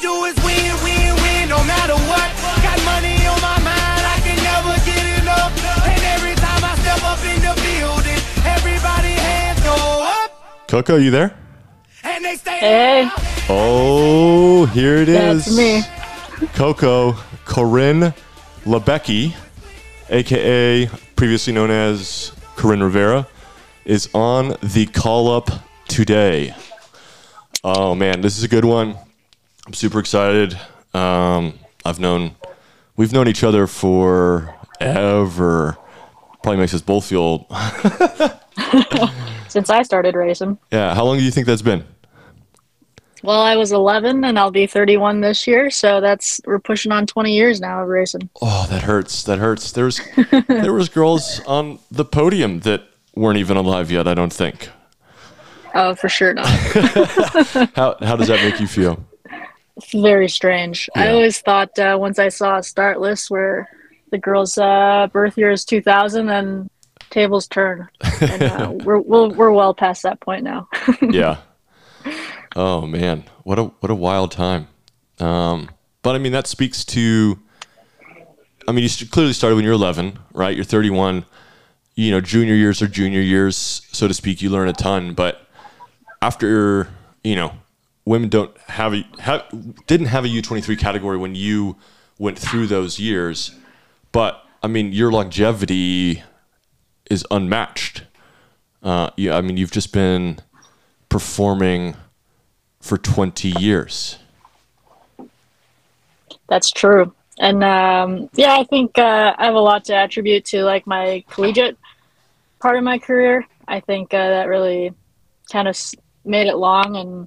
do is win, win, win, no matter what. Got money on my mind, I can never get enough. And every time I step up in the building, everybody hands go up. Coco, you there? And they say, hey. Oh, here it is. That's me. Coco, Coryn Labecki, a.k.a. previously known as Coryn Rivera, is on the call-up today. Oh, man, this is a good one. I'm super excited. We've known each other forever. Probably makes us both feel old. Since I started racing. Yeah, how long do you think that's been? Well, I was 11, and I'll be 31 this year, so that's, we're pushing on 20 years now of racing. Oh, that hurts. That hurts. There was girls on the podium that weren't even alive yet, I don't think. Oh, for sure not. How does that make you feel? It's very strange. Yeah. I always thought once I saw a start list where the girls' birth year is 2000, and tables turn. And, we're well past that point now. Yeah. Oh man, what a wild time! But I mean, that speaks to. I mean, you clearly started when you're 11, right? You're 31. You know, junior years, so to speak. You learn a ton, but after, you know, women don't have didn't have a U23 category when you went through those years. But I mean, your longevity is unmatched. Yeah, I mean, you've just been performing for 20 years. That's true. And yeah, I think I have a lot to attribute to, like, my collegiate part of my career. I think that really kind of made it long, and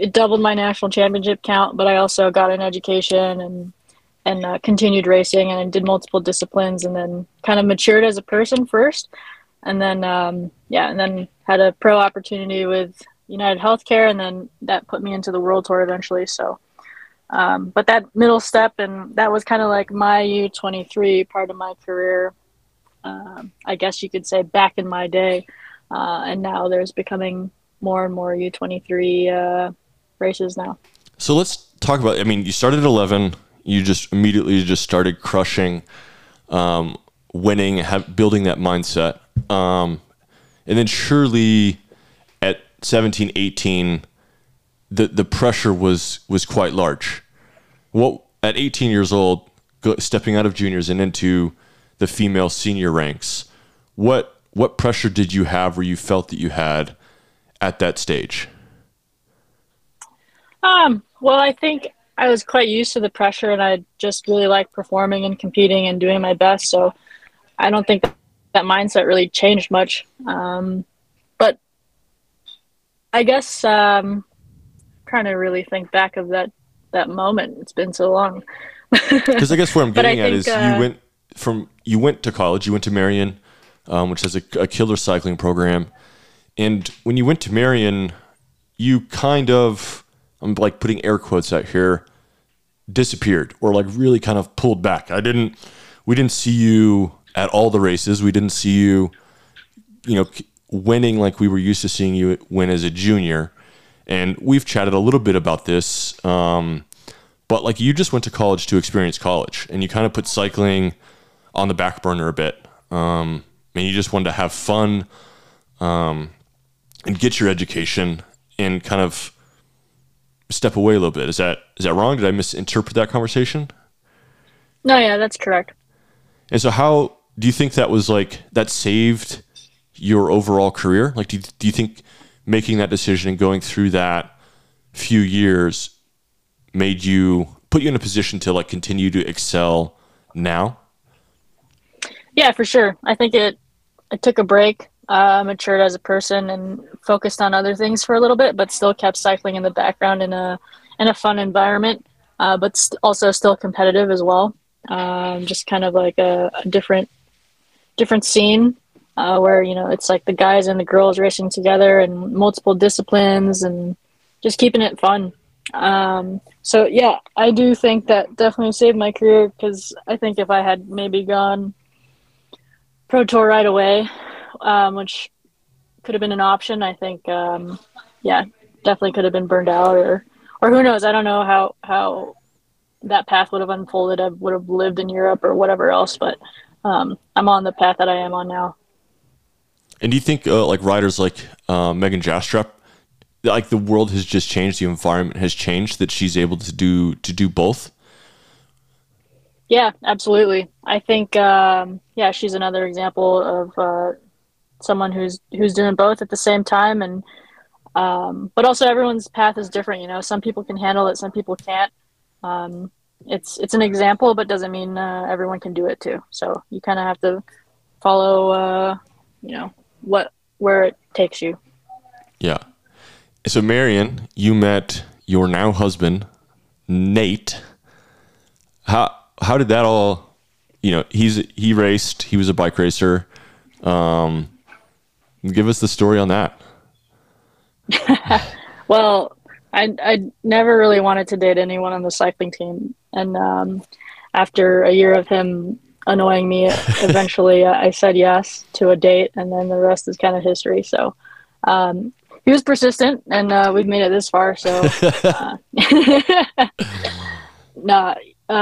it doubled my national championship count, but I also got an education and continued racing, and I did multiple disciplines, and then kind of matured as a person first. And then, and then had a pro opportunity with UnitedHealthcare, and then that put me into the World Tour eventually. So, but that middle step, and that was kind of like my U23 part of my career, I guess you could say, back in my day. And now there's becoming more and more U23 races now. So let's talk about, I mean, you started at 11, you just immediately started crushing, winning, building that mindset. And then surely at 17, 18, the pressure was quite large. At 18 years old, stepping out of juniors and into the female senior ranks, what pressure did you have, or you felt that you had at that stage? Well, I think I was quite used to the pressure, and I just really liked performing and competing and doing my best. So I don't think that mindset really changed much. But I guess trying to really think back of that moment. It's been so long. Because I guess where I'm getting at is you went to college, you went to Marion, which has a killer cycling program. And when you went to Marion, you kind of, I'm like putting air quotes out here, disappeared, or like really kind of pulled back. We didn't see you at all the races. We didn't see you, you know, winning like we were used to seeing you win as a junior. And we've chatted a little bit about this, but like you just went to college to experience college, and you kind of put cycling on the back burner a bit. And you just wanted to have fun and get your education and kind of step away a little bit. Is that wrong? Did I misinterpret that conversation? No, yeah, that's correct. And so how do you think that was, like, that saved your overall career? Like, do you think making that decision and going through that few years put you in a position to, like, continue to excel now? Yeah, for sure. I think it took a break, matured as a person, and focused on other things for a little bit, but still kept cycling in the background in a fun environment, but also still competitive as well. Just kind of like a different scene where, you know, it's like the guys and the girls racing together and multiple disciplines and just keeping it fun. So, yeah, I do think that definitely saved my career, because I think if I had maybe gone pro tour right away, which could have been an option, I think, definitely could have been burned out or or who knows? I don't know how that path would have unfolded. I would have lived in Europe or whatever else, but I'm on the path that I am on now. And do you think like riders like Megan Jastrup, like the world has just changed, the environment has changed, that she's able to do both? Yeah, absolutely. I think yeah, she's another example of someone who's doing both at the same time, and but also everyone's path is different. You know, some people can handle it, some people can't. It's an example, but doesn't mean everyone can do it too. So you kind of have to follow you know, where it takes you. Yeah. So Marion, you met your now husband, Nate. How did that all, you know, he raced, he was a bike racer. Give us the story on that. Well, I never really wanted to date anyone on the cycling team. And after a year of him annoying me, eventually I said yes to a date, and then the rest is kind of history. So he was persistent, and we've made it this far. So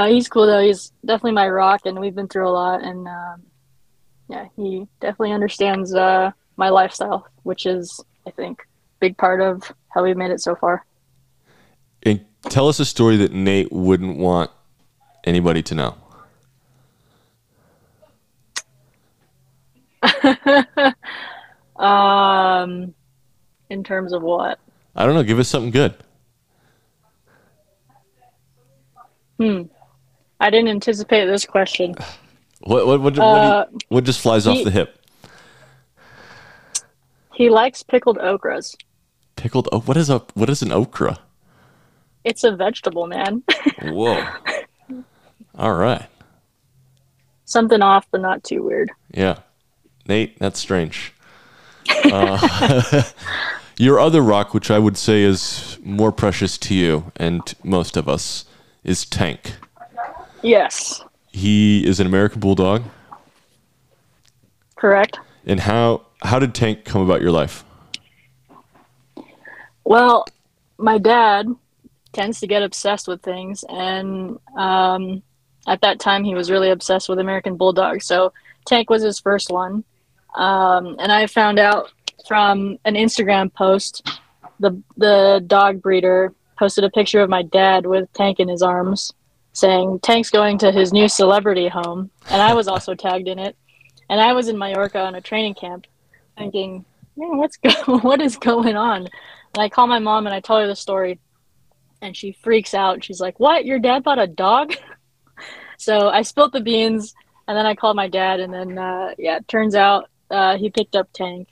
he's cool though. He's definitely my rock, and we've been through a lot. And yeah, he definitely understands my lifestyle, which is, I think, a big part of how we've made it so far. And tell us a story that Nate wouldn't want anybody to know. In terms of what? I don't know. Give us something good. I didn't anticipate this question. What just flies off the hip? He likes pickled okras. Pickled okra? What is an okra? It's a vegetable, man. Whoa. All right. Something off, but not too weird. Yeah. Nate, that's strange. Your other rock, which I would say is more precious to you and most of us, is Tank. Yes. He is an American Bulldog. Correct. And how did Tank come about your life? Well, my dad tends to get obsessed with things, and at that time he was really obsessed with American Bulldogs, so Tank was his first one. And I found out from an Instagram post, the dog breeder posted a picture of my dad with Tank in his arms, saying Tank's going to his new celebrity home. And I was also tagged in it. And I was in Majorca on a training camp thinking, man, what is going on? And I call my mom and I tell her the story, and she freaks out. She's like, what, your dad bought a dog? So I spilt the beans, and then I called my dad, and then, yeah, it turns out he picked up Tank.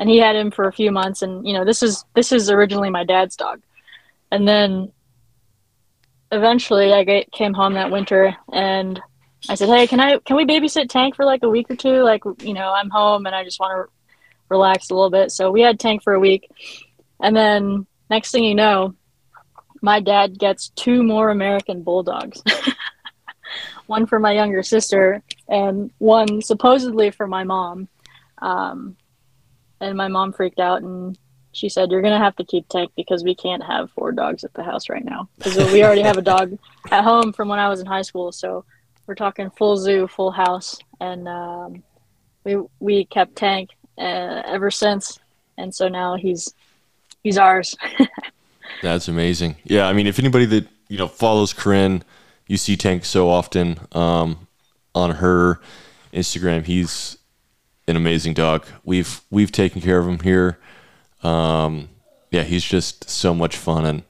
And he had him for a few months, and you know, this is originally my dad's dog. And then eventually I came home that winter, and I said, hey, can we babysit Tank for like a week or two? Like, you know, I'm home and I just want to relax a little bit. So we had Tank for a week, and then next thing you know, my dad gets 2 more American Bulldogs. One for my younger sister and one supposedly for my mom. And my mom freaked out, and she said, you're going to have to keep Tank because we can't have 4 dogs at the house right now. Because we already have a dog at home from when I was in high school. So we're talking full zoo, full house. And we kept Tank ever since. And so now he's ours. That's amazing. Yeah, I mean, if anybody that, you know, follows Coryn, you see Tank so often on her Instagram. He's an amazing dog. We've taken care of him here. Yeah, he's just so much fun. And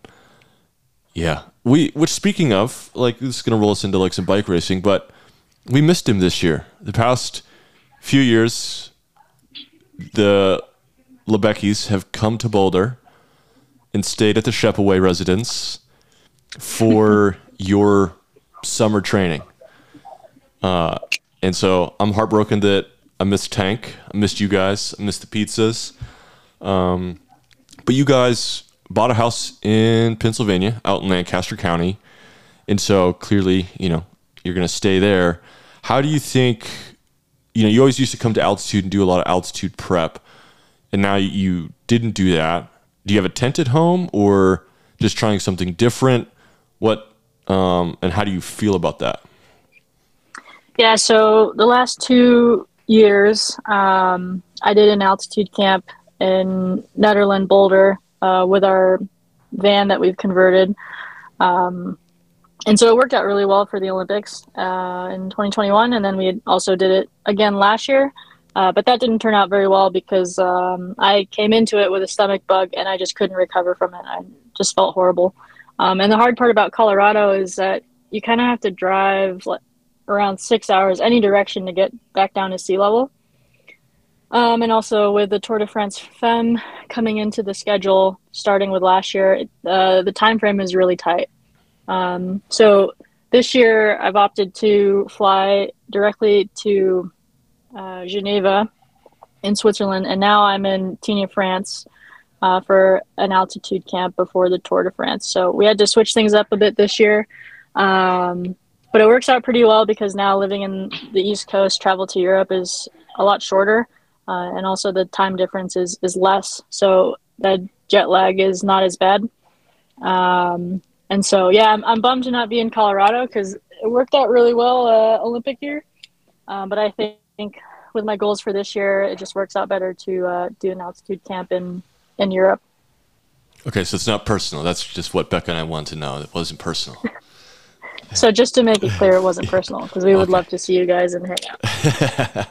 yeah, which speaking of, like, this is going to roll us into like some bike racing, but we missed him this year. The past few years, the Labeckis have come to Boulder and stayed at the Shepaway residence for your summer training. And so I'm heartbroken that I missed Tank. I missed you guys. I missed the pizzas. But you guys bought a house in Pennsylvania, out in Lancaster County, and so clearly, you know, you're going to stay there. How do you think, you know, you always used to come to altitude and do a lot of altitude prep, and now you didn't do that. do you have a tent at home or just trying something different? What, and how do you feel about that? Yeah, so the last 2 years, I did an altitude camp in Nederland, Boulder, with our van that we've converted. And so it worked out really well for the Olympics in 2021. And then we also did it again last year. But that didn't turn out very well because I came into it with a stomach bug and I just couldn't recover from it. I just felt horrible. And the hard part about Colorado is that you kind of have to drive around 6 hours any direction to get back down to sea level. And also with the Tour de France Femmes coming into the schedule, starting with last year, the time frame is really tight. So this year I've opted to fly directly to Geneva in Switzerland, and now I'm in Tignes, France, for an altitude camp before the Tour de France. So we had to switch things up a bit this year. But it works out pretty well because now living in the East Coast, travel to Europe is a lot shorter. And also the time difference is less. So that jet lag is not as bad. And so, yeah, I'm bummed to not be in Colorado because it worked out really well Olympic year. But I think with my goals for this year, it just works out better to do an altitude camp in Europe. Okay, so it's not personal. That's just what Becca and I wanted to know. It wasn't personal. So just to make it clear, it wasn't personal because we would love to see you guys and hang out.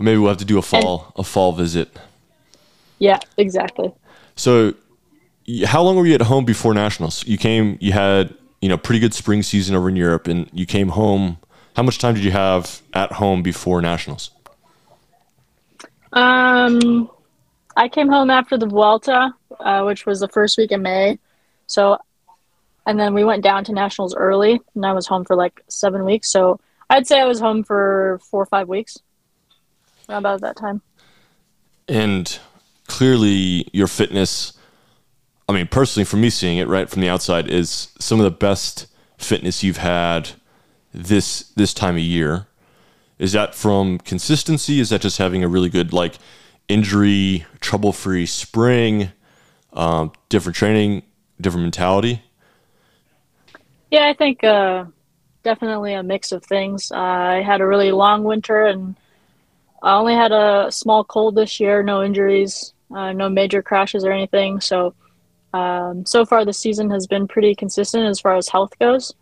Maybe we'll have to do a fall visit. Yeah, exactly. So how long were you at home before Nationals? You had, pretty good spring season over in Europe, and you came home. How much time did you have at home before Nationals? I came home after the Vuelta, which was the first week in May. And then we went down to Nationals early, and I was home for like 7 weeks. So I'd say I was home for 4 or 5 weeks, around about that time. And clearly your fitness, I mean, personally, for me seeing it right from the outside, is some of the best fitness you've had this time of year. Is that from consistency? Is that just having a really good, injury, trouble-free spring, different training, different mentality? Yeah, I think definitely a mix of things. I had a really long winter, and I only had a small cold this year, no injuries, no major crashes or anything. So, so far the season has been pretty consistent as far as health goes.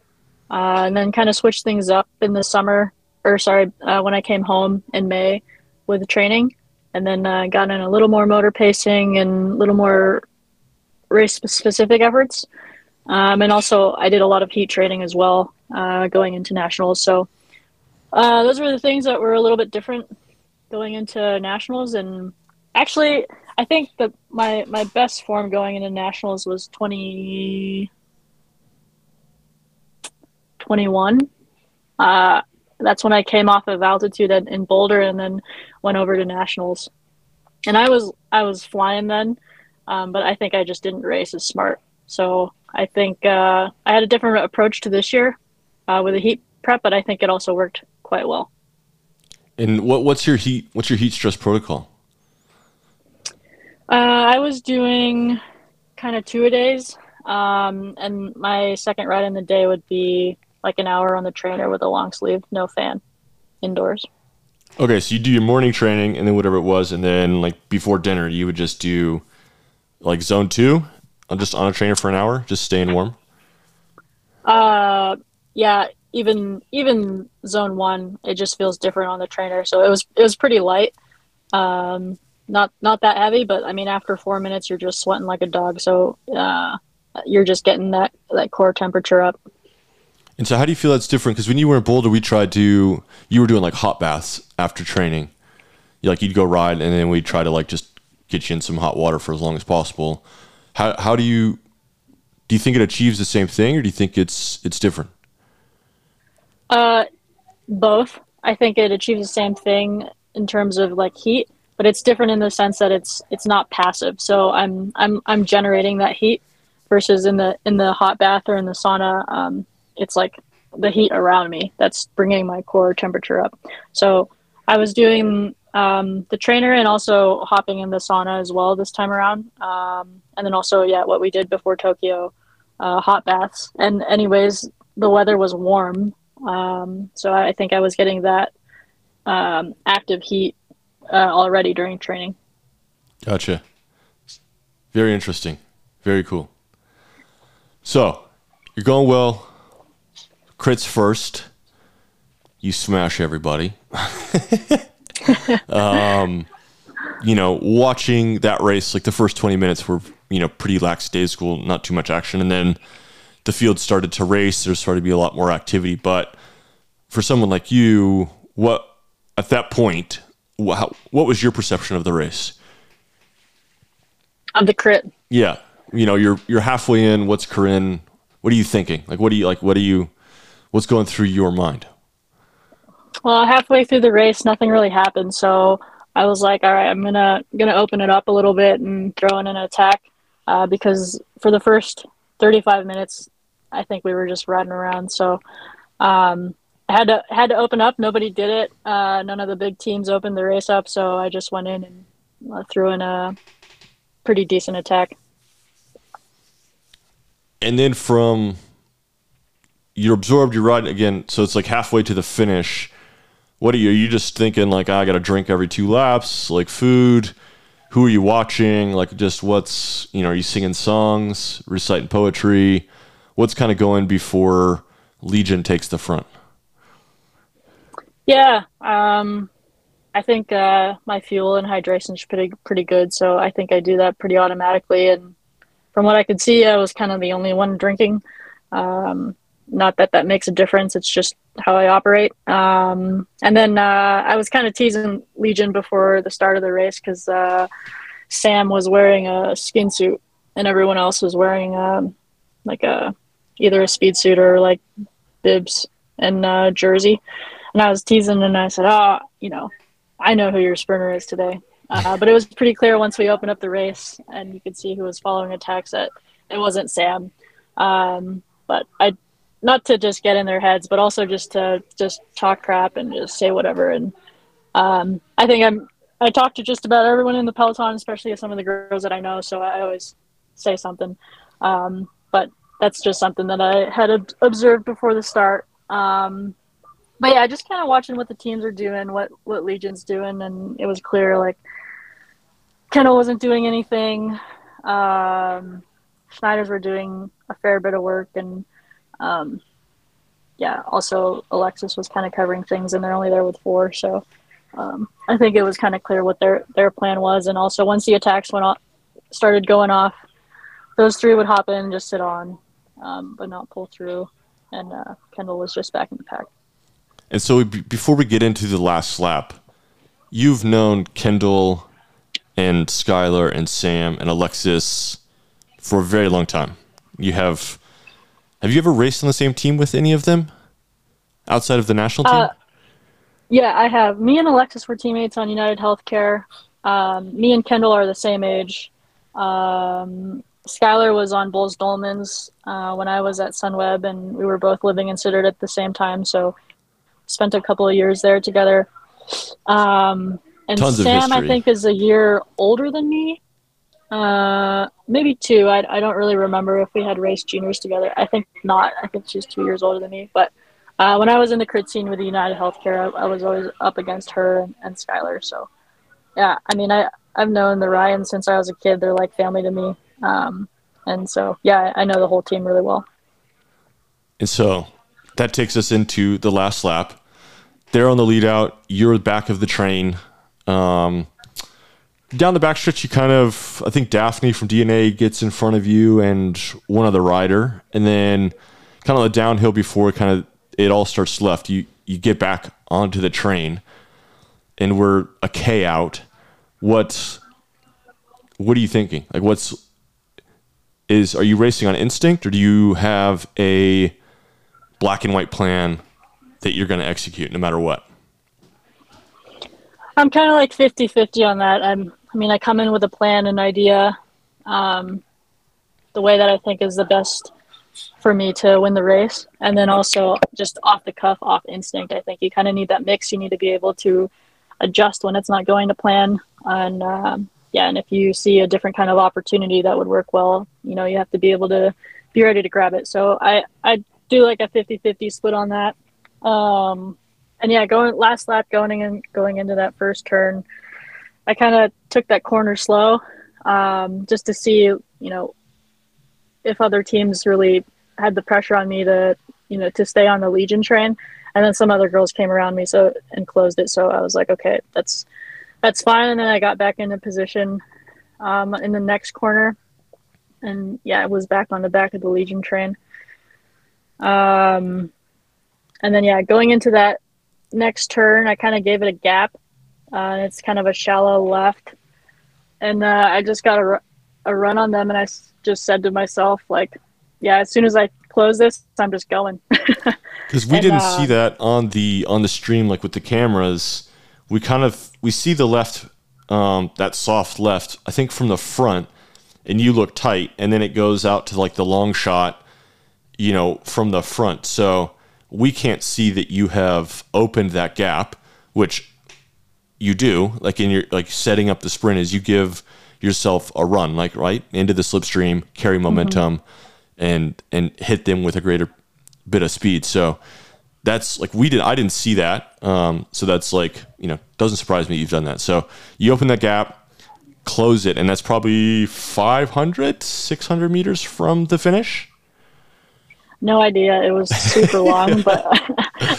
And then kind of switched things up in the summer, when I came home in May with training, and then got in a little more motor pacing and a little more race-specific efforts. And also I did a lot of heat training as well, going into Nationals. So those were the things that were a little bit different going into Nationals. And actually, I think that my best form going into Nationals was 2021. That's when I came off of altitude in Boulder and then went over to Nationals. And I was flying then, but I think I just didn't race as smart. So I think I had a different approach to this year with a heat prep, but I think it also worked quite well. And what's your heat stress protocol? I was doing kind of 2 a days, and my second ride in the day would be like an hour on the trainer with a long sleeve, no fan, indoors. Okay, so you do your morning training and then whatever it was, and then before dinner you would just do zone 2. I'm just on a trainer for an hour, just staying warm. Yeah, even zone 1, it just feels different on the trainer. So it was pretty light, not that heavy, but I mean after 4 minutes you're just sweating like a dog. So you're just getting that core temperature up. And so how do you feel that's different? Because when you were in Boulder, you were doing hot baths after training. You'd go ride, and then we'd try to just get you in some hot water for as long as possible. How do you think it achieves the same thing, or do you think it's different? Both. I think it achieves the same thing in terms of heat, but it's different in the sense that it's not passive. So I'm generating that heat versus in the hot bath or in the sauna. It's the heat around me that's bringing my core temperature up. So I was doing the trainer, and also hopping in the sauna as well this time around. And then also, yeah, what we did before Tokyo, hot baths. And anyways, the weather was warm. So I think I was getting that active heat already during training. Gotcha. Very interesting. Very cool. So you're going well. Crits first. You smash everybody. You know, watching that race, like the first 20 minutes were, you know, pretty lackadaisical, not too much action. And then the field started to race. There started to be a lot more activity. But for someone like you, what at that point, what was your perception of the race? Of the crit? Yeah. You know, you're halfway in. What's Coryn? What are you thinking? Like, what's going through your mind? Well, halfway through the race, nothing really happened. So I was like, all right, I'm gonna open it up a little bit and throw in an attack, because for the first 35 minutes, I think we were just riding around. So I had to open up. Nobody did it. None of the big teams opened the race up. So I just went in and threw in a pretty decent attack. And then from you're absorbed, you're riding again. So it's like halfway to the finish. What are you just thinking like, I got to drink every 2 laps, like food? Who are you watching? Like just what's, you know, are you singing songs, reciting poetry? What's kind of going before Legion takes the front? Yeah. I think my fuel and hydration is pretty good. So I think I do that pretty automatically. And from what I could see, I was kind of the only one drinking. Not that that makes a difference. It's just how I operate. And then I was kind of teasing Legion before the start of the race because Sam was wearing a skin suit and everyone else was wearing either a speed suit or like bibs and jersey. And I was teasing and I said, oh, you know, I know who your sprinter is today. But it was pretty clear once we opened up the race and you could see who was following attacks that it wasn't Sam. But I not to just get in their heads, but also just to just talk crap and just say whatever. And I think I talked to just about everyone in the peloton, especially some of the girls that I know. So I always say something. But that's just something that I had observed before the start. But yeah, just kind of watching what the teams are doing, what Legion's doing. And it was clear, like, Kendall wasn't doing anything. Schneiders were doing a fair bit of work. And yeah, also Alexis was kind of covering things, and they're only there with 4. So I think it was kind of clear what their plan was. And also once the attacks started going off, those 3 would hop in, just sit on, but not pull through. And Kendall was just back in the pack. And so before we get into the last lap, you've known Kendall and Skylar and Sam and Alexis for a very long time. You have... Have you ever raced on the same team with any of them outside of the national team? Yeah, I have. Me and Alexis were teammates on UnitedHealthcare. Me and Kendall are the same age. Skylar was on Bulls-Dolmans when I was at Sunweb, and we were both living in Sittard at the same time, so spent a couple of years there together. And Sam, I think, is a year older than me. Maybe 2. I don't really remember if we had raced juniors together. I think not. I think she's 2 years older than me. But when I was in the crit scene with UnitedHealthcare, I was always up against her and Skylar. So, yeah, I mean, I've known the Ryans since I was a kid. They're like family to me. And so, yeah, I know the whole team really well. And so that takes us into the last lap. They're on the lead out. You're back of the train. Down the backstretch, you kind of, I think Daphne from DNA gets in front of you and one other rider. And then kind of the downhill before kind of it all starts left, you get back onto the train and we're a K out. What are you thinking? Like are you racing on instinct or do you have a black and white plan that you're going to execute no matter what? I'm kind of like 50-50 on that. I come in with a plan, an idea, the way that I think is the best for me to win the race. And then also just off the cuff, off instinct. I think you kind of need that mix. You need to be able to adjust when it's not going to plan. And yeah, and if you see a different kind of opportunity that would work well, you know, you have to be able to be ready to grab it. So I do like a 50-50 split on that. And yeah, going into that first turn, I kind of took that corner slow, just to see, you know, if other teams really had the pressure on me to, you know, to stay on the Legion train. And then some other girls came around me and closed it. So I was like, okay, that's fine. And then I got back into position in the next corner. And yeah, I was back on the back of the Legion train. And then, yeah, going into that next turn, I kind of gave it a gap. It's kind of a shallow left. And I just got a run on them, and I just said to myself, like, yeah, as soon as I close this, I'm just going. Because we didn't see that on the stream, like with the cameras. We kind of – we see the left, that soft left, I think from the front, and you look tight, and then it goes out to, like, the long shot, you know, from the front. So – we can't see that you have opened that gap, which you do, like in your, like setting up the sprint is you give yourself a run, like right into the slipstream, carry momentum and hit them with a greater bit of speed. So that's like, I didn't see that. So that's like, you know, doesn't surprise me you've done that. So you open that gap, close it. And that's probably 500, 600 meters from the finish. No idea. It was super long, but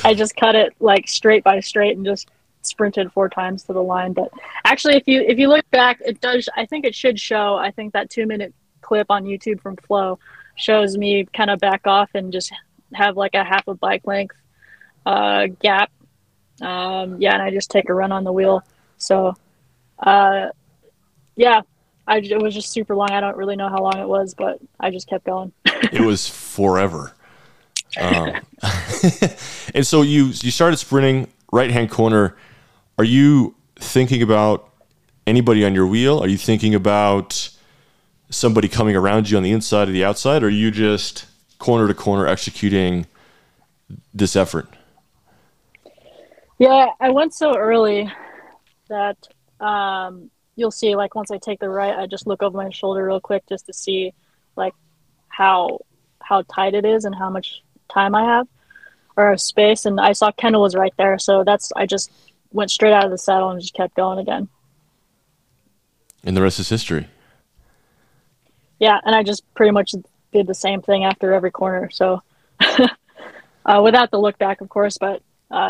I just cut it like straight by straight and just sprinted 4 times to the line. But actually, if you look back, it does. I think it should show. I think that 2-minute clip on YouTube from Flo shows me kind of back off and just have like a half a bike length gap. Yeah, and I just take a run on the wheel. So, yeah. It was just super long. I don't really know how long it was, but I just kept going. It was forever. And so you started sprinting right-hand corner. Are you thinking about anybody on your wheel? Are you thinking about somebody coming around you on the inside or the outside? Or are you just corner to corner executing this effort? Yeah, I went so early that you'll see, like, once I take the right, I just look over my shoulder real quick just to see, like, how tight it is and how much time I have or space. And I saw Kendall was right there. So I just went straight out of the saddle and just kept going again. And the rest is history. Yeah. And I just pretty much did the same thing after every corner. So without the look back, of course, but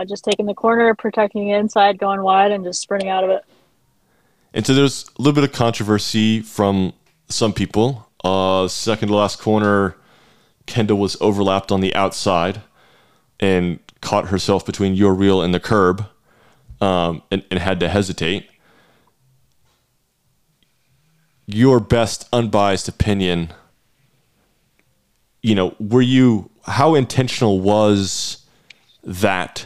just taking the corner, protecting the inside, going wide and just sprinting out of it. And so there's a little bit of controversy from some people. Second to last corner, Kendall was overlapped on the outside and caught herself between your wheel and the curb and had to hesitate. Your best unbiased opinion, you know, how intentional was that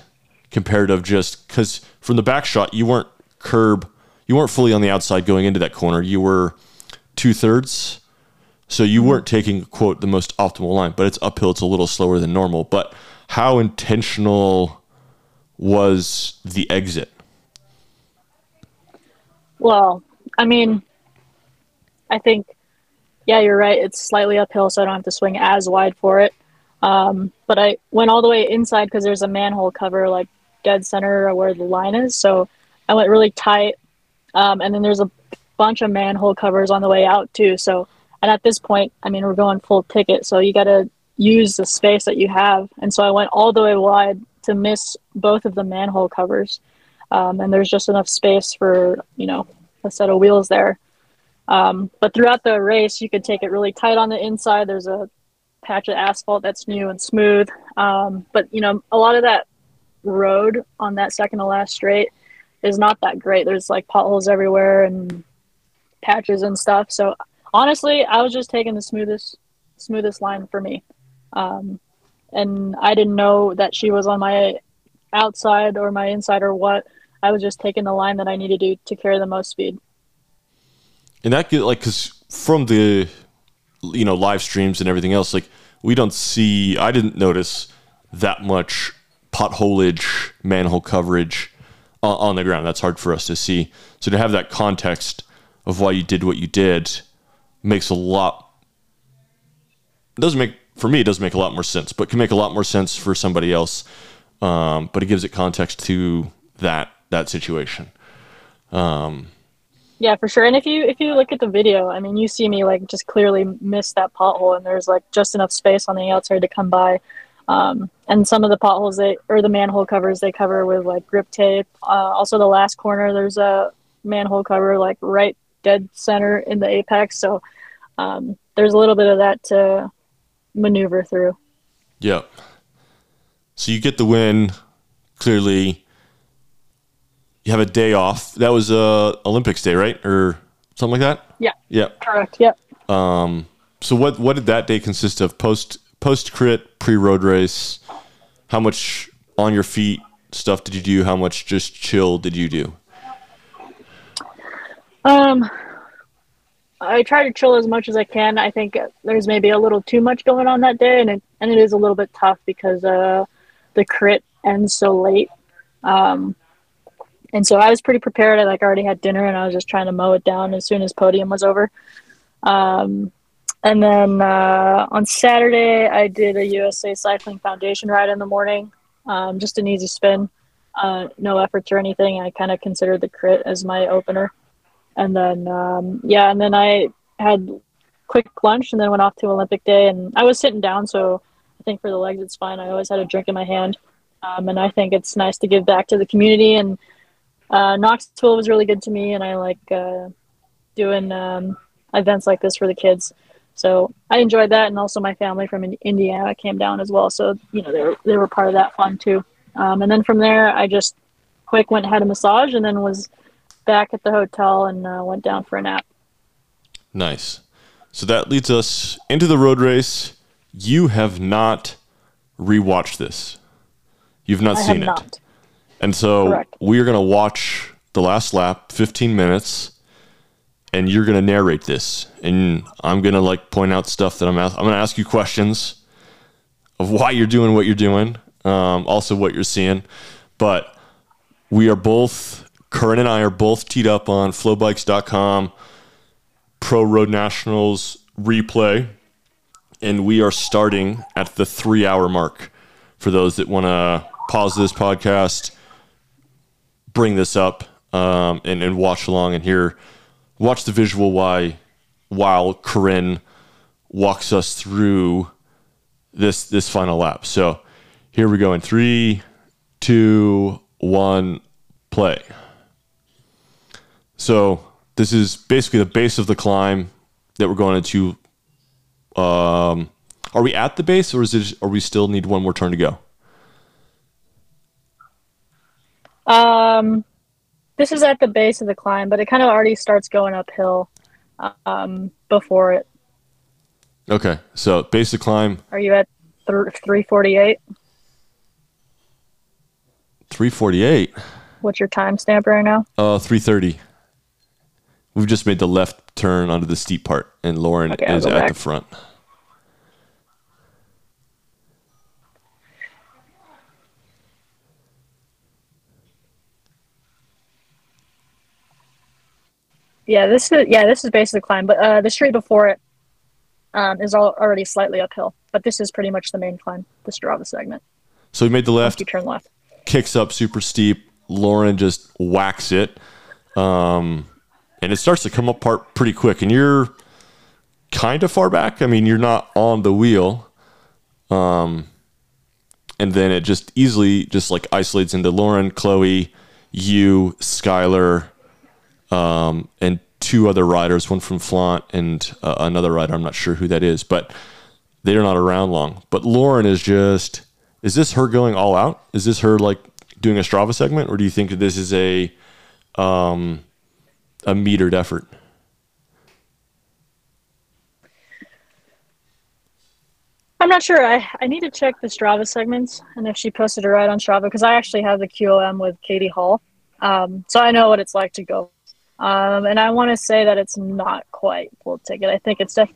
compared to just, because from the back shot, you weren't fully on the outside going into that corner. You were 2/3. So you weren't taking, quote, the most optimal line, but it's uphill. It's a little slower than normal. But how intentional was the exit? Well, I mean, I think, yeah, you're right. It's slightly uphill, so I don't have to swing as wide for it. But I went all the way inside because there's a manhole cover, like dead center where the line is. So I went really tight. And then there's a bunch of manhole covers on the way out too. So, and at this point, I mean, we're going full ticket. So you got to use the space that you have. And so I went all the way wide to miss both of the manhole covers. And there's just enough space for, you know, a set of wheels there. But throughout the race, you could take it really tight on the inside. There's a patch of asphalt that's new and smooth. But, you know, a lot of that road on that second to last straight is not that great. There's like potholes everywhere and patches and stuff. So honestly, I was just taking the smoothest line for me. And I didn't know that she was on my outside or my inside or what. I was just taking the line that I needed to do to carry the most speed. And that, like, because from the, you know, live streams and everything else, like, I didn't notice that much potholage, manhole coverage on the ground. That's hard for us to see. So to have that context of why you did what you did makes a lot, doesn't make a lot more sense, but can make a lot more sense for somebody else. But it gives it context to that situation. Yeah, for sure. And if you look at the video, I mean, you see me like just clearly miss that pothole, and there's like just enough space on the outside to come by. And some of the potholes the manhole covers they cover with like grip tape. Also the last corner, there's a manhole cover like right dead center in the apex. So there's a little bit of that to maneuver through. Yeah. So you get the win, clearly. You have a day off. That was Olympics day, right? Or something like that? Yeah. Yeah. Correct. Yep. So what did that day consist of? Post crit, pre-road race. How much on your feet stuff did you do? How much just chill did you do? I try to chill as much as I can. I think there's maybe a little too much going on that day, and it is a little bit tough because the crit ends so late. And so I was pretty prepared. I like already had dinner, and I was just trying to mow it down as soon as podium was over. And then on Saturday, I did a USA Cycling Foundation ride in the morning, just an easy spin, no efforts or anything. I kind of considered the crit as my opener. And then, and then I had quick lunch and then went off to Olympic Day. And I was sitting down, so I think for the legs it's fine. I always had a drink in my hand. And I think it's nice to give back to the community, and Knoxville was really good to me, and I like doing events like this for the kids. So I enjoyed that, and also my family from Indiana came down as well. So, you know, they were part of that fun too. And then from there, I just quick went and had a massage, and then was back at the hotel and went down for a nap. Nice. So that leads us into the road race. You have not rewatched this. You've not seen it. I have not. And so correct. We are going to watch the last lap, 15 minutes, and you're going to narrate this. And I'm going to like point out stuff that I'm going to ask you questions of why you're doing what you're doing, also what you're seeing. But we are both, Coryn and I are both teed up on flowbikes.com, Pro Road Nationals replay. And we are starting at the 3-hour mark for those that want to pause this podcast, bring this up and watch along and watch the visual while Coryn walks us through this final lap. So here we go in 3, 2, 1, play. So this is basically the base of the climb that we're going into. Are we at the base, or or we still need one more turn to go? This is at the base of the climb, but it kind of already starts going uphill before it. Okay, so base of the climb. Are you at 3:48? 3:48. What's your timestamp right now? 3:30. We've just made the left turn onto the steep part, and Lauren is at the front. Yeah, this is basically the climb, but the street before it is already slightly uphill. But this is pretty much the main climb, the Strava segment. So we made the left. You turn left. Kicks up super steep. Lauren just whacks it, and it starts to come apart pretty quick. And you're kind of far back. I mean, you're not on the wheel, and then it just easily just like isolates into Lauren, Chloe, you, Skylar. And two other riders, one from Flaunt and another rider. I'm not sure who that is, but they are not around long. But Lauren is this her going all out? Is this her like doing a Strava segment, or do you think that this is a metered effort? I'm not sure. I need to check the Strava segments and if she posted a ride on Strava, because I actually have the QOM with Katie Hall. So I know what it's like to go. And I want to say that it's not quite full ticket. I think it's I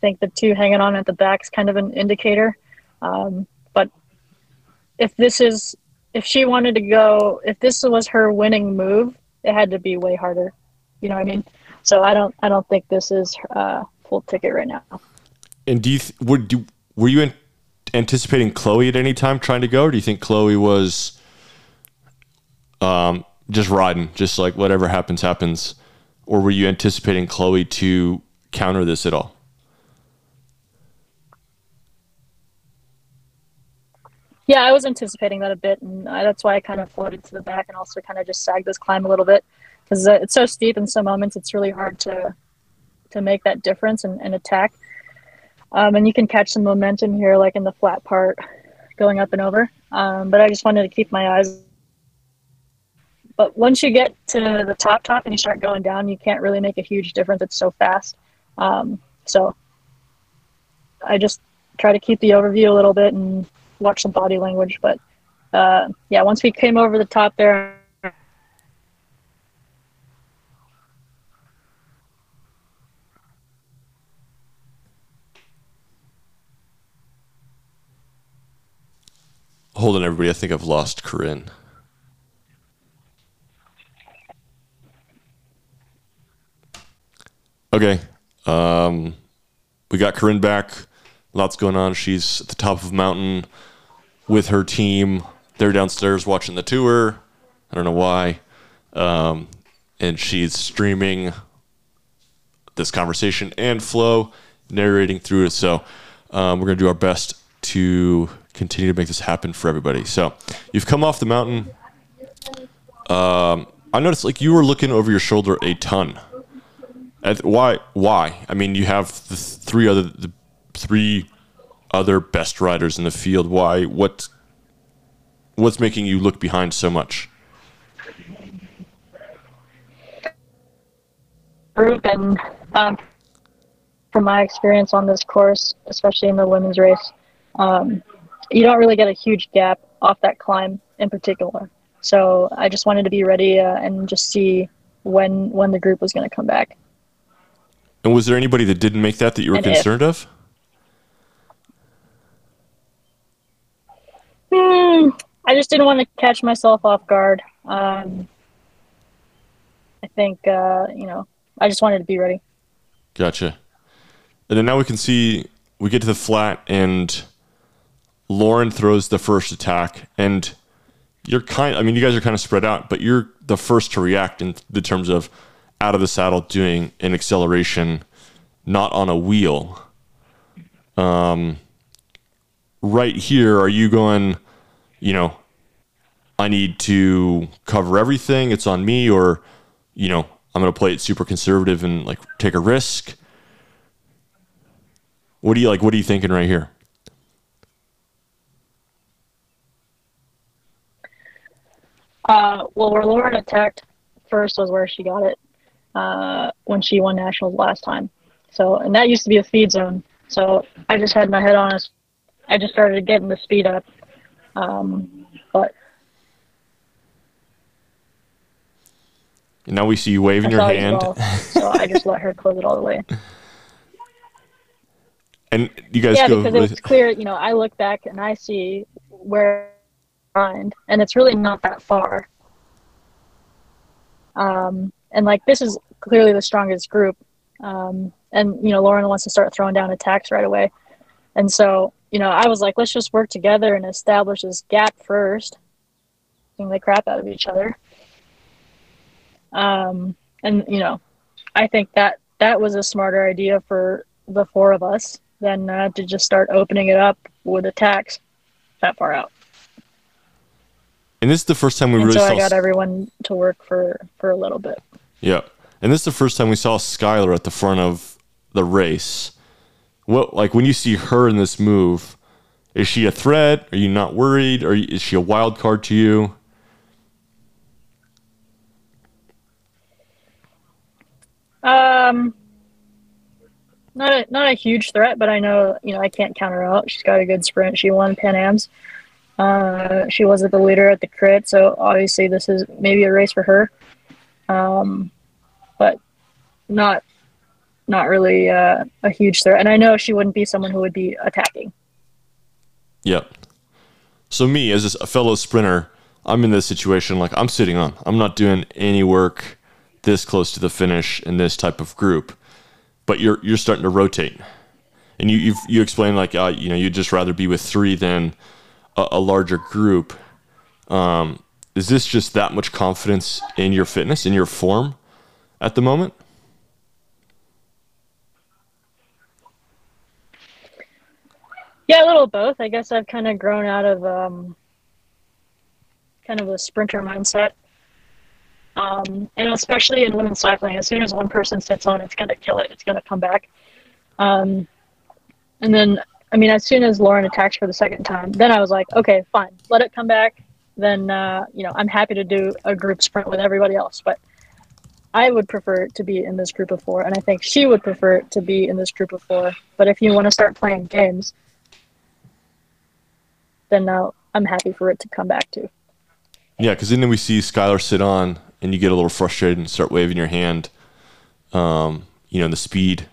think the two hanging on at the back is kind of an indicator. But if this is if she wanted to go, if this was her winning move, it had to be way harder. You know what I mean? So I don't think this is full ticket right now. And were you anticipating Chloe at any time trying to go? Or do you think Chloe was just riding, just like whatever happens, happens? Or were you anticipating Chloe to counter this at all? Yeah, I was anticipating that a bit, and that's why I kind of floated to the back and also kind of just sagged this climb a little bit, because it's so steep in some moments it's really hard to make that difference and attack. And you can catch some momentum here, like in the flat part going up and over. But I just wanted to keep my eyes. But once you get to the top and you start going down, you can't really make a huge difference. It's so fast. So I just try to keep the overview a little bit and watch some body language. But yeah, once we came over the top there, hold on, everybody. I think I've lost Coryn. Okay. We got Coryn back. Lots going on. She's at the top of the mountain with her team. They're downstairs watching the tour. I don't know why. And she's streaming this conversation and Flo narrating through it. So we're going to do our best to continue to make this happen for everybody. So you've come off the mountain. I noticed like you were looking over your shoulder a ton. Why? I mean, you have the three other best riders in the field. Why? What's making you look behind so much? And from my experience on this course, especially in the women's race, you don't really get a huge gap off that climb in particular. So I just wanted to be ready and just see when the group was going to come back. And was there anybody that didn't make that you were concerned of? I just didn't want to catch myself off guard. I think, you know, I just wanted to be ready. Gotcha. And then now we can see we get to the flat and Lauren throws the first attack, and you guys are kind of spread out, but you're the first to react in the terms of out of the saddle, doing an acceleration, not on a wheel. Right here, are you going, you know, I need to cover everything, it's on me, or, you know, I'm going to play it super conservative and like take a risk? What are you thinking right here? Well, where Lauren attacked first was where she got it when she won nationals last time. So, and that used to be a feed zone. So I just had my head on us. I just started getting the speed up. But and now we see you waving your hand. Well, so I just let her close it all the way. And you guys go. Yeah, because it's clear. You know, I look back and I see where. And it's really not that far. And like this is clearly the strongest group. And you know, Lauren wants to start throwing down attacks right away. And so, you know, I was like, let's just work together and establish this gap first, getting the crap out of each other. And you know, I think that was a smarter idea for the four of us than to just start opening it up with attacks that far out. And this is the first time we really saw. So I got everyone to work for a little bit. Yeah, and this is the first time we saw Skylar at the front of the race. What, like when you see her in this move, is she a threat? Are you not worried? Or is she a wild card to you? Not a huge threat, but I know I can't count her out. She's got a good sprint. She won Pan Am's. She wasn't the leader at the crit, so obviously this is maybe a race for her. But not really a huge threat. And I know she wouldn't be someone who would be attacking. Yep. So me, as a fellow sprinter, I'm in this situation, like, I'm sitting on. I'm not doing any work this close to the finish in this type of group. But you're starting to rotate. And you explained, like, you know, you'd just rather be with three than a larger group. Is this just that much confidence in your fitness, in your form at the moment? Yeah, a little both. I guess I've kind of grown out of kind of a sprinter mindset. And especially in women's cycling, as soon as one person sits on, it's going to kill it. It's going to come back. And then, I mean, as soon as Lauren attacks for the second time, then I was like, okay, fine, let it come back. Then, you know, I'm happy to do a group sprint with everybody else. But I would prefer to be in this group of four, and I think she would prefer to be in this group of four. But if you want to start playing games, then now I'm happy for it to come back to. Yeah, because then we see Skylar sit on, and you get a little frustrated and start waving your hand. You know, and the speed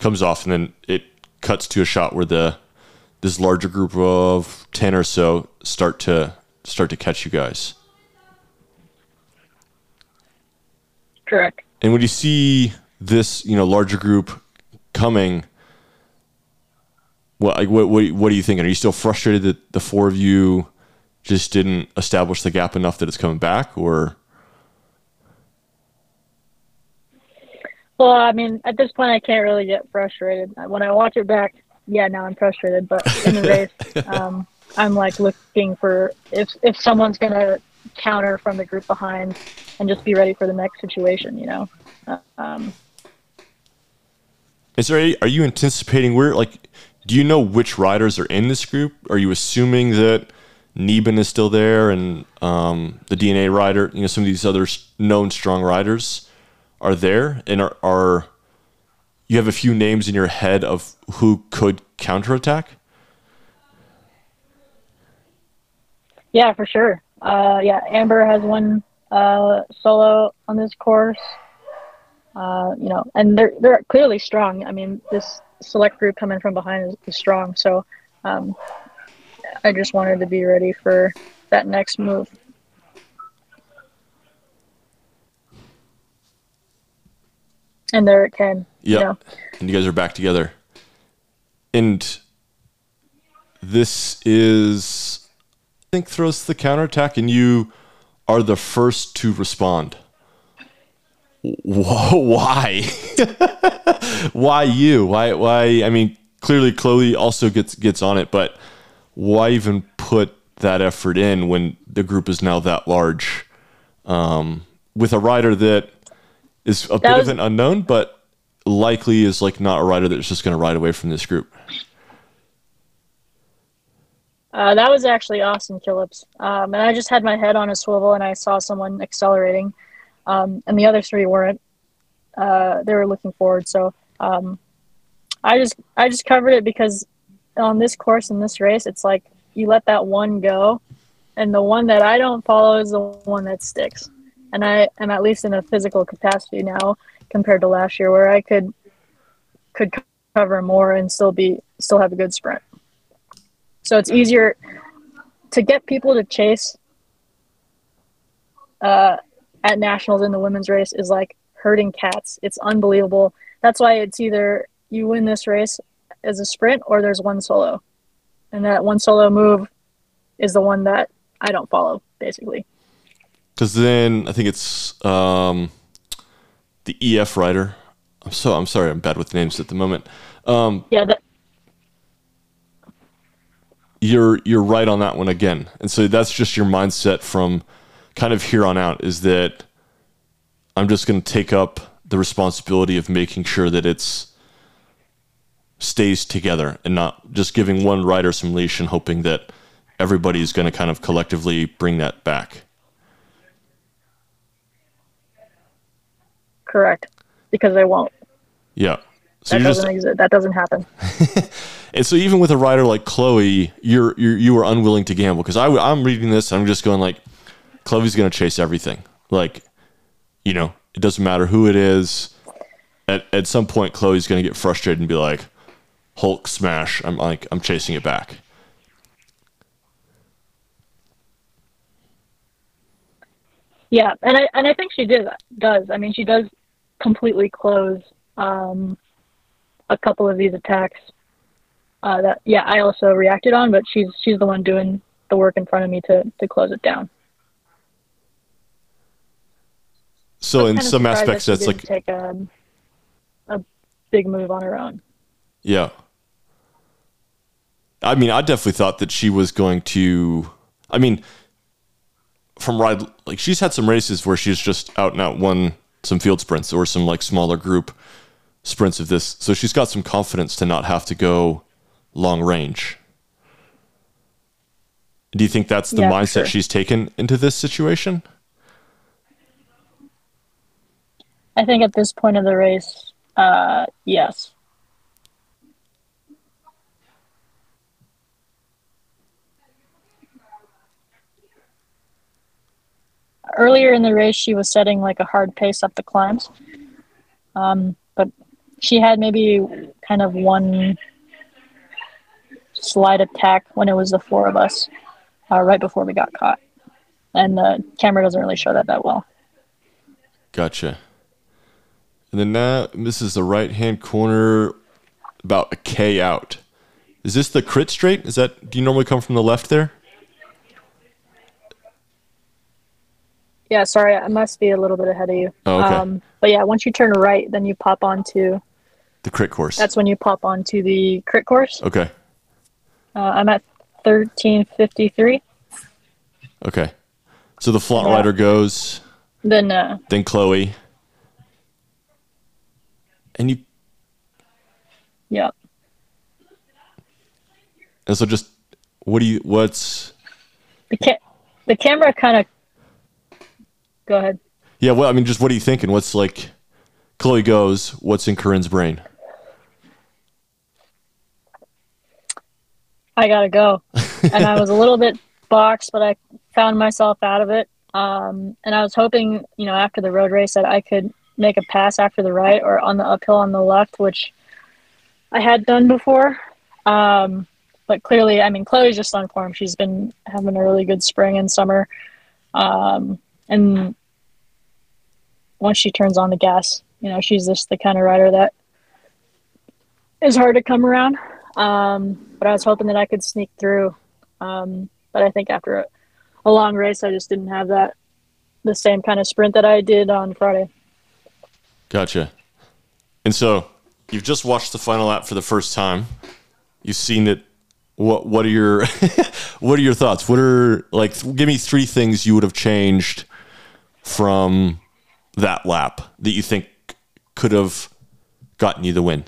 comes off, and then it cuts to a shot where this larger group of 10 or so start to catch you guys. Correct. And when you see this, you know, larger group coming, what are you thinking? Are you still frustrated that the four of you just didn't establish the gap enough that it's coming back, or? Well, I mean, at this point, I can't really get frustrated. When I watch it back, yeah, now I'm frustrated. But in the race, I'm like looking for if someone's going to counter from the group behind and just be ready for the next situation, you know. Are you anticipating where, like, do you know which riders are in this group? Are you assuming that Neben is still there and the DNA rider, you know, some of these other known strong riders are there, and are you have a few names in your head of who could counterattack? Yeah, for sure. Yeah, Amber has one solo on this course. You know, and they're clearly strong. I mean, this select group coming from behind is strong. So I just wanted to be ready for that next move. And there it came. Yeah. You know. And you guys are back together. And this is, I think, throws the counterattack, and you are the first to respond. Whoa, why? Why you? Why? I mean, clearly Chloe also gets on it, but why even put that effort in when the group is now that large, with a rider that is a bit of an unknown, but likely is like not a rider that's just going to ride away from this group? That was actually Austin Killips. And I just had my head on a swivel and I saw someone accelerating. And the other three weren't. They were looking forward. So I just covered it because on this course, in this race, it's like you let that one go, and the one that I don't follow is the one that sticks. And I am at least in a physical capacity now compared to last year, where I could cover more and still have a good sprint. So it's easier to get people to chase at nationals in the women's race is like herding cats. It's unbelievable. That's why it's either you win this race as a sprint or there's one solo, and that one solo move is the one that I don't follow, basically. Because then I think it's the EF rider. I'm sorry, I'm bad with names at the moment. Yeah, you're right on that one again, and so that's just your mindset from kind of here on out, is that I'm just going to take up the responsibility of making sure that it's stays together and not just giving one rider some leash and hoping that everybody's going to kind of collectively bring that back. Correct. Because they won't. Yeah. So that doesn't happen. And so even with a rider like Chloe, you are unwilling to gamble, because I'm reading this and I'm just going like, Chloe's going to chase everything. Like, you know, it doesn't matter who it is. At some point, Chloe's going to get frustrated and be like, Hulk smash. I'm chasing it back. Yeah, and I think she does. I mean, she does completely close a couple of these attacks that I also reacted on, but she's the one doing the work in front of me to close it down. So in some aspects, that's like take a big move on her own. Yeah. I mean, I definitely thought that she was going to, I mean, from ride, like she's had some races where she's just out and out won some field sprints or some like smaller group sprints of this. So she's got some confidence to not have to go long range. Do you think that's the mindset she's taken into this situation? I think at this point of the race, yes. Earlier in the race, she was setting like a hard pace up the climbs. But she had maybe kind of one slight attack when it was the four of us right before we got caught. And the camera doesn't really show that well. Gotcha. And then now this is the right-hand corner about a K out. Is this the crit straight? Is that, do you normally come from the left there? Yeah, sorry, I must be a little bit ahead of you. Oh, okay. But yeah, once you turn right, then you pop onto the crit course. That's when you pop onto the crit course. Okay. I'm at 13:53. Okay. So the Flaunt rider goes. Then Chloe. And you. Yeah. And so just what's. The camera kind of. Go ahead. Yeah, well, I mean, just what are you thinking? What's like, Chloe goes, what's in Coryn's brain? I gotta go. And I was a little bit boxed, but I found myself out of it. And I was hoping, you know, after the road race that I could make a pass after the right or on the uphill on the left, which I had done before. But clearly, I mean, Chloe's just on form. She's been having a really good spring and summer. And once she turns on the gas, you know, she's just the kind of rider that is hard to come around. But I was hoping that I could sneak through. But I think after a long race, I just didn't have the same kind of sprint that I did on Friday. Gotcha. And so you've just watched the final lap for the first time. You've seen it. What are your, what are your thoughts? What are, like, give me three things you would have changed from that lap that you think could have gotten you the win?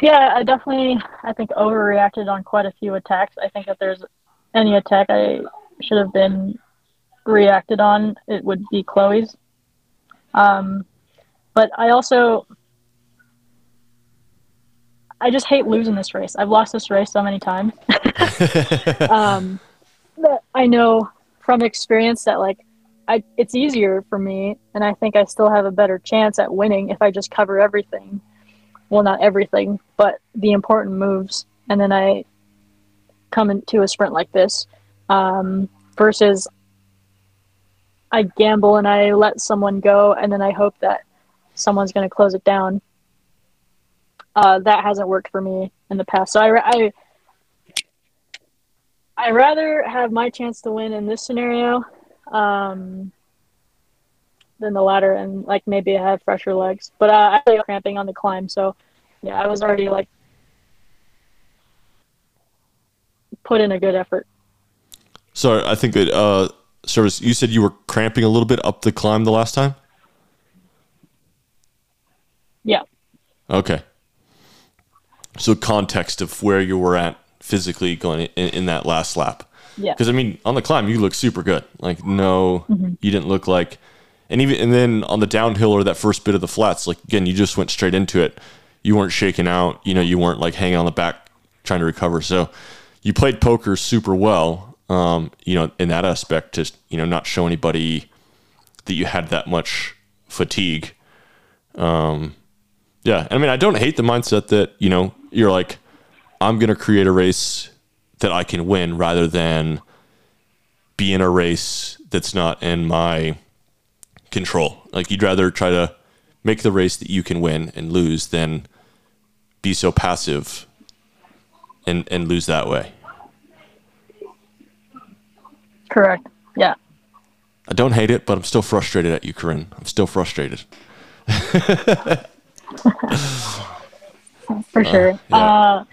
Yeah, I think overreacted on quite a few attacks. I think if there's any attack I should have been reacted on, it would be Chloe's. But I just hate losing this race. I've lost this race so many times. But I know from experience that, like, it's easier for me, and I think I still have a better chance at winning if I just cover everything. Well, not everything, but the important moves. And then I come into a sprint like this versus I gamble and I let someone go, and then I hope that someone's going to close it down. That hasn't worked for me in the past. So I rather have my chance to win in this scenario than the latter. And, like, maybe I have fresher legs. But I was cramping on the climb. So, yeah, I was already, like, put in a good effort. Sorry, I think that, Service, you said you were cramping a little bit up the climb the last time? Yeah. Okay. So context of where you were at physically going in that last lap. Yeah. Because, I mean, on the climb, you look super good. Like, no, you didn't look like... And then on the downhill or that first bit of the flats, like, again, you just went straight into it. You weren't shaking out. You know, you weren't, like, hanging on the back trying to recover. So you played poker super well, you know, in that aspect to, you know, not show anybody that you had that much fatigue. Yeah, I mean, I don't hate the mindset that, you know, you're like, I'm going to create a race that I can win rather than be in a race that's not in my control. Like, you'd rather try to make the race that you can win and lose than be so passive and lose that way. Correct. Yeah. I don't hate it, but I'm still frustrated at you, Coryn. I'm still frustrated. For sure. Yeah.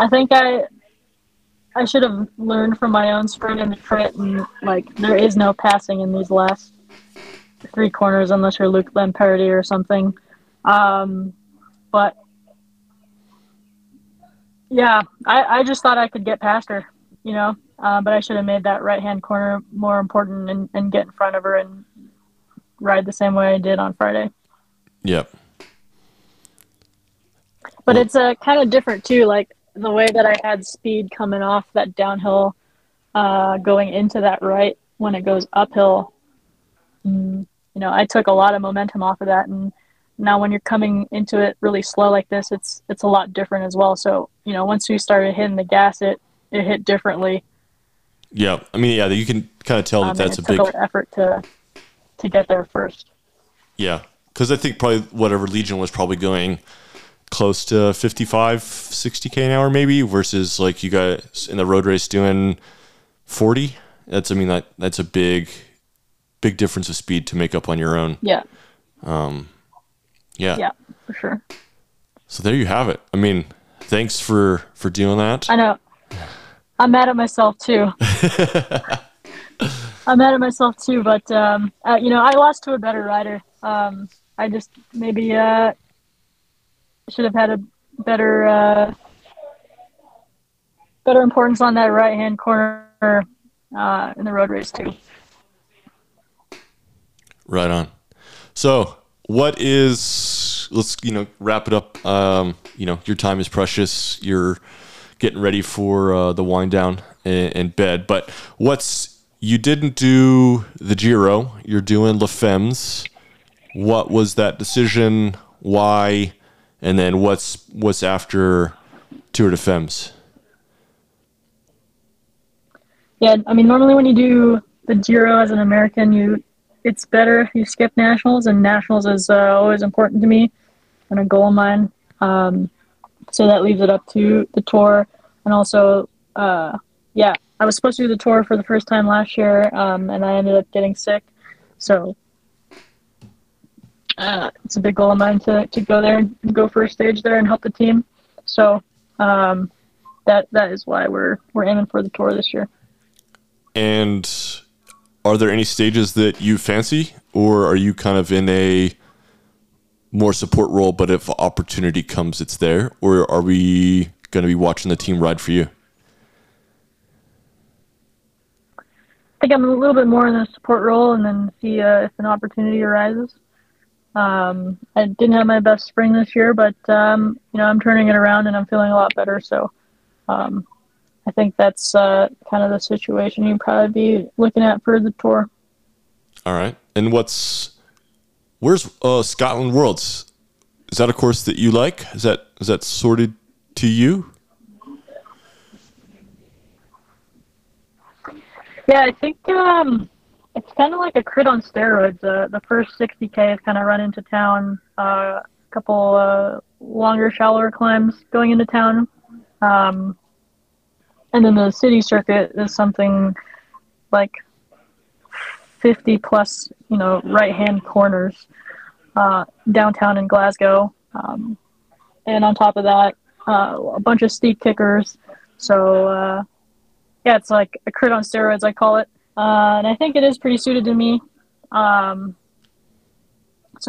I think I should have learned from my own sprint and the crit, and like, there is no passing in these last three corners unless you're Luc Lamperti or something. But yeah, I just thought I could get past her, you know, but I should have made that right-hand corner more important and get in front of her and ride the same way I did on Friday. Yep. But it's kind of different too, like the way that I had speed coming off that downhill, going into that right when it goes uphill. You know, I took a lot of momentum off of that, and now when you're coming into it really slow like this, it's a lot different as well. So, you know, once we started hitting the gas, it hit differently. Yeah, I mean, yeah, you can kind of tell that that's a big effort to get there first. Yeah, because I think probably whatever Legion was probably going close to 55, 60K an hour maybe, versus like you guys in the road race doing 40. That's a big difference of speed to make up on your own. Yeah. Yeah. Yeah, for sure. So there you have it. I mean, thanks for doing that. I know. I'm mad at myself too. I'm mad at myself too, but, you know, I lost to a better rider. I just maybe, should have had a better better importance on that right-hand corner in the road race too. Right on. So let's wrap it up. Your time is precious. You're getting ready for the wind down in bed. But you didn't do the Giro. You're doing Les Femmes. What was that decision? Why? And then what's after Tour de Femmes? Yeah, I mean, normally when you do the Giro as an American, it's better if you skip Nationals, and Nationals is always important to me and a goal of mine. So that leaves it up to the Tour. And also, I was supposed to do the Tour for the first time last year, and I ended up getting sick. So... it's a big goal of mine to go there and go for a stage there and help the team. So that is why we're aiming for the Tour this year. And are there any stages that you fancy, or are you kind of in a more support role, but if opportunity comes, it's there? Or are we going to be watching the team ride for you? I think I'm a little bit more in a support role, and then see if an opportunity arises. I didn't have my best spring this year, but, I'm turning it around and I'm feeling a lot better. So, I think that's, kind of the situation you'd probably be looking at for the Tour. All right. And where's, Scotland Worlds? Is that a course that you like? Is that sorted to you? Yeah, I think, it's kind of like a crit on steroids. The first 60K is kind of run into town, a couple longer, shallower climbs going into town. And then the city circuit is something like 50-plus, right-hand corners downtown in Glasgow. And on top of that, a bunch of steep kickers. So, it's like a crit on steroids, I call it. And I think it is pretty suited to me. So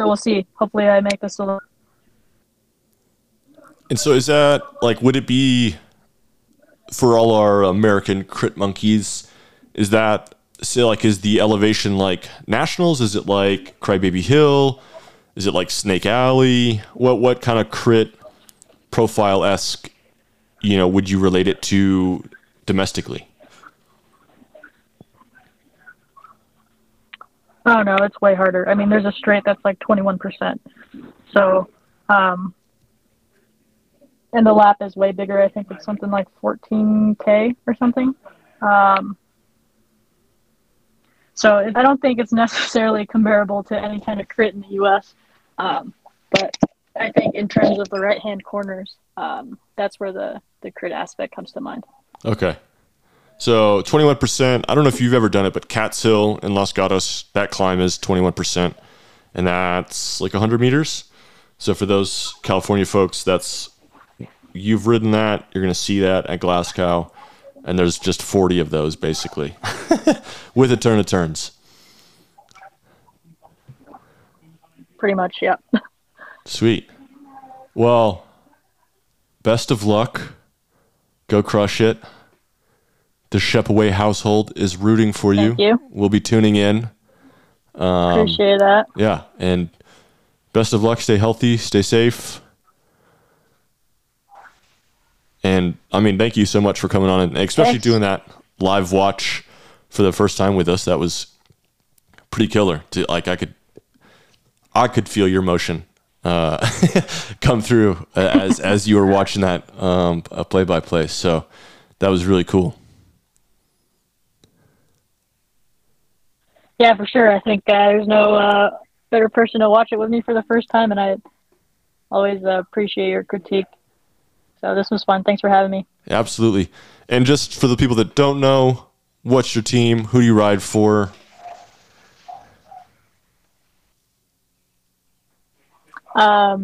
we'll see. Hopefully I make this a little. And so is that, would it be, for all our American crit monkeys, is that, is the elevation like Nationals? Is it like Crybaby Hill? Is it like Snake Alley? What kind of crit profile-esque, would you relate it to domestically? Oh, no, it's way harder. I mean, there's a straight that's like 21%. So And the lap is way bigger. I think it's something like 14K or something. So I don't think it's necessarily comparable to any kind of crit in the U.S. But I think in terms of the right-hand corners, that's where the crit aspect comes to mind. Okay. So 21%. I don't know if you've ever done it, but Cat's Hill in Los Gatos, that climb is 21%. And that's like 100 meters. So for those California folks, that's... You've ridden that. You're going to see that at Glasgow. And there's just 40 of those, basically, with a turn of turns. Pretty much, yeah. Sweet. Well, best of luck. Go crush it. The Shepaway household is rooting for you. Thank you. We'll be tuning in. Appreciate that. Yeah, and best of luck. Stay healthy. Stay safe. And, I mean, thank you so much for coming on, and especially doing that live watch for the first time with us. That was pretty killer. Like, I could feel your motion come through as you were watching that play-by-play. So that was really cool. Yeah, for sure. I think there's no better person to watch it with me for the first time, and I always appreciate your critique. So this was fun. Thanks for having me. Absolutely. And just for the people that don't know, what's your team? Who do you ride for? I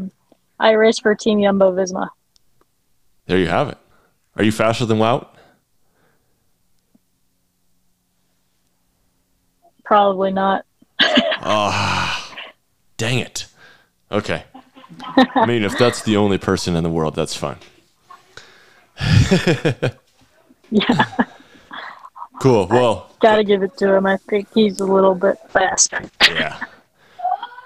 race for Team Jumbo Visma. There you have it. Are you faster than Wout? Probably not. Ah, oh, dang it. Okay. I mean, if that's the only person in the world, that's fine. Yeah. Cool. Well, gotta give it to him. I think he's a little bit faster. Yeah.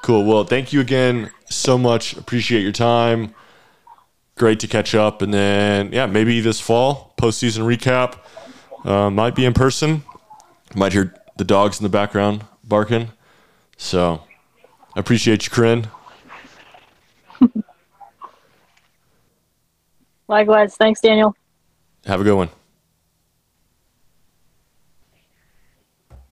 Cool. Well, thank you again so much. Appreciate your time. Great to catch up. And then, yeah, maybe this fall, postseason recap. Might be in person. Might hear the dogs in the background barking. So, I appreciate you, Coryn. Likewise. Thanks, Daniel. Have a good one.